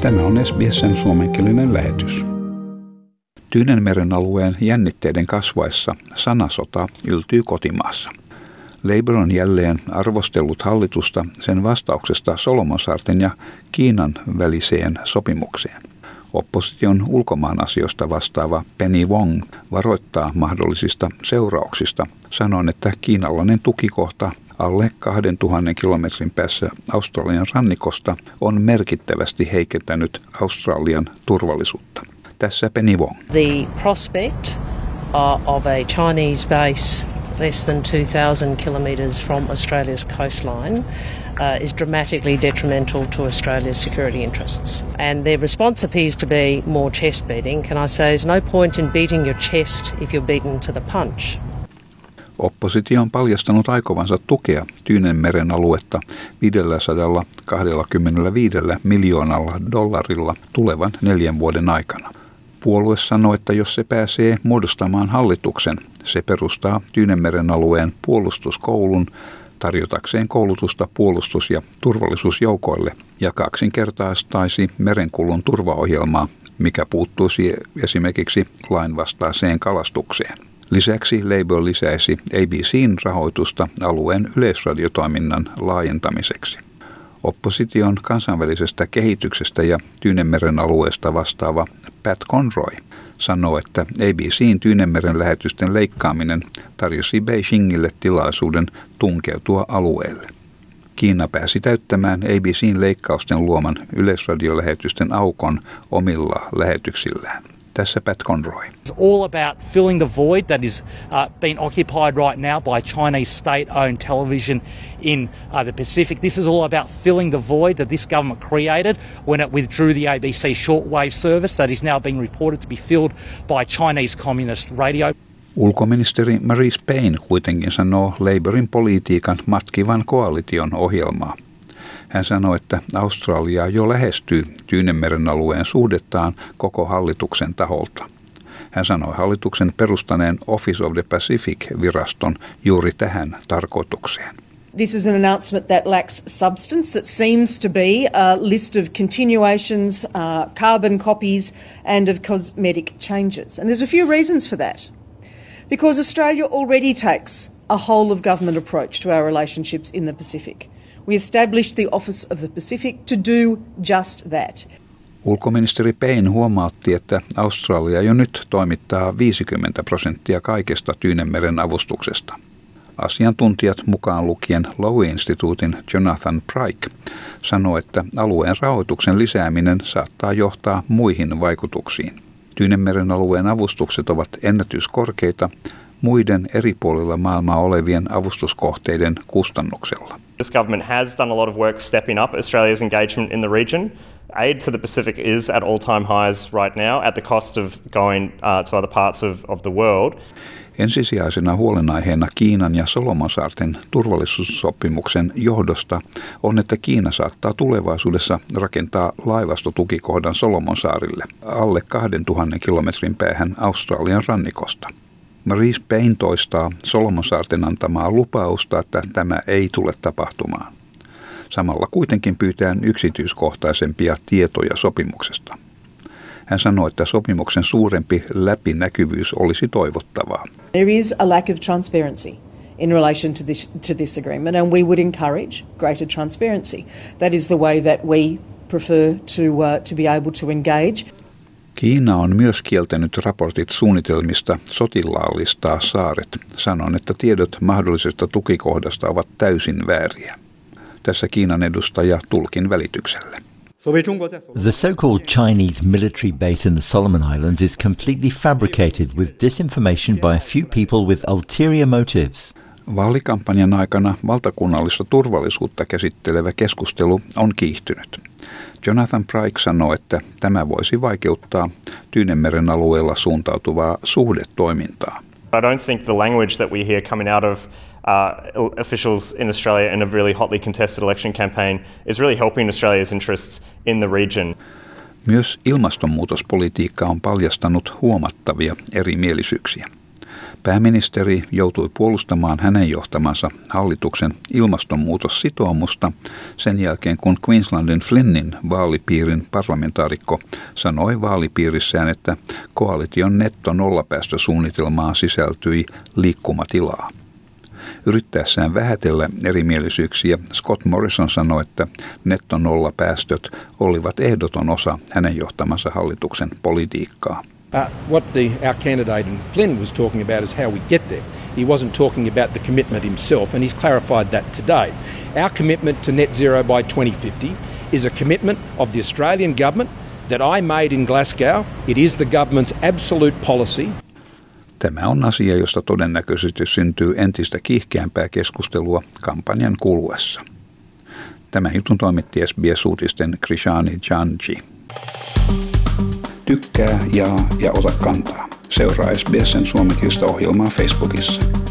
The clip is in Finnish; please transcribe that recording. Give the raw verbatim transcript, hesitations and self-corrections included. Tämä on S B S:n suomenkielinen lähetys. Tyynenmeren alueen jännitteiden kasvaessa sanasota yltyy kotimaassa. Labour on jälleen arvostellut hallitusta sen vastauksesta Solomonsaarten ja Kiinan väliseen sopimukseen. Opposition ulkomaan asioista vastaava Penny Wong varoittaa mahdollisista seurauksista, sanoen, että kiinalainen tukikohta alle kahden tuhannen kilometrin päässä Australian rannikosta on merkittävästi heikentänyt Australian turvallisuutta. Tässä Penny Wong. The prospect of a Chinese base less than two thousand kilometers from Australia's coastline uh, is dramatically detrimental to Australia's security interests. And their response appears to be more chest beating. Can I say there's no point in beating your chest if you're beaten to the punch? Oppositio on paljastanut aikovansa tukea Tyynenmeren aluetta viisisataakaksikymmentäviisi miljoonalla dollarilla tulevan neljän vuoden aikana. Puolue sanoi, että jos se pääsee muodostamaan hallituksen, se perustaa Tyynenmeren alueen puolustuskoulun tarjotakseen koulutusta puolustus- ja turvallisuusjoukoille ja kaksinkertaistaisi merenkulun turvaohjelmaa, mikä puuttuisi esimerkiksi lainvastaiseen kalastukseen. Lisäksi Labour lisäisi A B C:n rahoitusta alueen yleisradiotoiminnan laajentamiseksi. Opposition kansainvälisestä kehityksestä ja Tyynenmeren alueesta vastaava Pat Conroy sanoo, että A B C:n Tyynenmeren lähetysten leikkaaminen tarjosi Beijingille tilaisuuden tunkeutua alueelle. Kiina pääsi täyttämään A B C:n leikkausten luoman yleisradiolähetysten aukon omilla lähetyksillään. Tässä Pat Conroy. It's all about filling the void that is uh, being occupied right now by Chinese state-owned television in uh, the Pacific. This is all about filling the void that this government created when it withdrew the A B C shortwave service that is now being reported to be filled by Chinese communist radio. Ulkoministeri Marise Payne kuitenkin sanoo Labourin politiikan matkivan koalition ohjelmaa. Hän sanoi, että Australia jo lähestyy Tyynenmeren alueen suhdettaan koko hallituksen taholta. Hän sanoi hallituksen perustaneen Office of the Pacific-viraston juuri tähän tarkoitukseen. This is an announcement that lacks substance. It seems to be a list of continuations, uh, carbon copies and of cosmetic changes. And there's a few reasons for that. Because Australia already takes a whole of government approach to our relationships in the Pacific. We established the Office of the Pacific to do just that. Ulkoministeri Payne huomautti, että Australia jo nyt toimittaa viisikymmentä prosenttia kaikesta Tyynenmeren avustuksesta. Asiantuntijat mukaan lukien Lowy Instituutin Jonathan Pryce sanoi, että alueen rahoituksen lisääminen saattaa johtaa muihin vaikutuksiin. Tyynenmeren alueen avustukset ovat ennätyskorkeita muiden eri puolilla maailmaa olevien avustuskohteiden kustannuksella. This government has done a lot of work stepping up Australia's engagement in the region. Aid to the Pacific is at all-time highs right now at the cost of going uh, to other parts of, of the world. Ensisijaisena huolenaiheena Kiinan ja Solomonsaarten turvallisuussopimuksen johdosta on, että Kiina saattaa tulevaisuudessa rakentaa laivastotukikohdan Solomonsaarille alle kahden tuhannen kilometrin päähän Australian rannikosta. Marise Payne toistaa Solomonsaarten antamaa lupausta, että tämä ei tule tapahtumaan. Samalla kuitenkin pyytään yksityiskohtaisempia tietoja sopimuksesta. Hän sanoi, että sopimuksen suurempi läpinäkyvyys olisi toivottavaa. There is a lack of transparency in relation to this, to this agreement, and we would encourage greater transparency. That is the way that we prefer to, uh, to be able to engage. Kiina on myös kieltänyt raportit suunnitelmista sotilaallistaa saaret, sanoen, että tiedot mahdollisesta tukikohdasta ovat täysin vääriä. Tässä Kiinan edustaja tulkin välitykselle. The so-called Chinese military base in the Solomon Islands is completely fabricated with disinformation by a few people with ulterior motives. Vaalikampanjan aikana valtakunnallista turvallisuutta käsittelevä keskustelu on kiihtynyt. Jonathan Pryce sanoi, että tämä voisi vaikeuttaa Tyynenmeren alueella suuntautuvaa suhdetoimintaa. I don't think the language that we hear coming out of uh, officials in Australia in a really hotly contested election campaign is really helping Australia's interests in the region. Myös ilmastonmuutospolitiikka on paljastanut huomattavia erimielisyyksiä. Pääministeri joutui puolustamaan hänen johtamansa hallituksen ilmastonmuutossitoumusta sen jälkeen, kun Queenslandin Flynnin vaalipiirin parlamentaarikko sanoi vaalipiirissään, että koalition netto nollapäästösuunnitelmaan sisältyi liikkumatilaa. Yrittäessään vähätellä erimielisyyksiä Scott Morrison sanoi, että nettonollapäästöt olivat ehdoton osa hänen johtamansa hallituksen politiikkaa. Uh, what the, our candidate in Flynn was talking about is how we get there. He wasn't talking about the commitment himself, and he's clarified that today. Our commitment to net zero by twenty fifty is a commitment of the Australian government that I made in Glasgow. It is the government's absolute policy. Tämä on asia, josta todennäköisesti syntyy entistä kiihkeämpää keskustelua kampanjan kuluessa. Tämä jutun toimitti S B S-uutisten Krishani Janji. Tykkää, jaa ja ota kantaa. Seuraa S B S:n suomenkielistä ohjelmaa Facebookissa.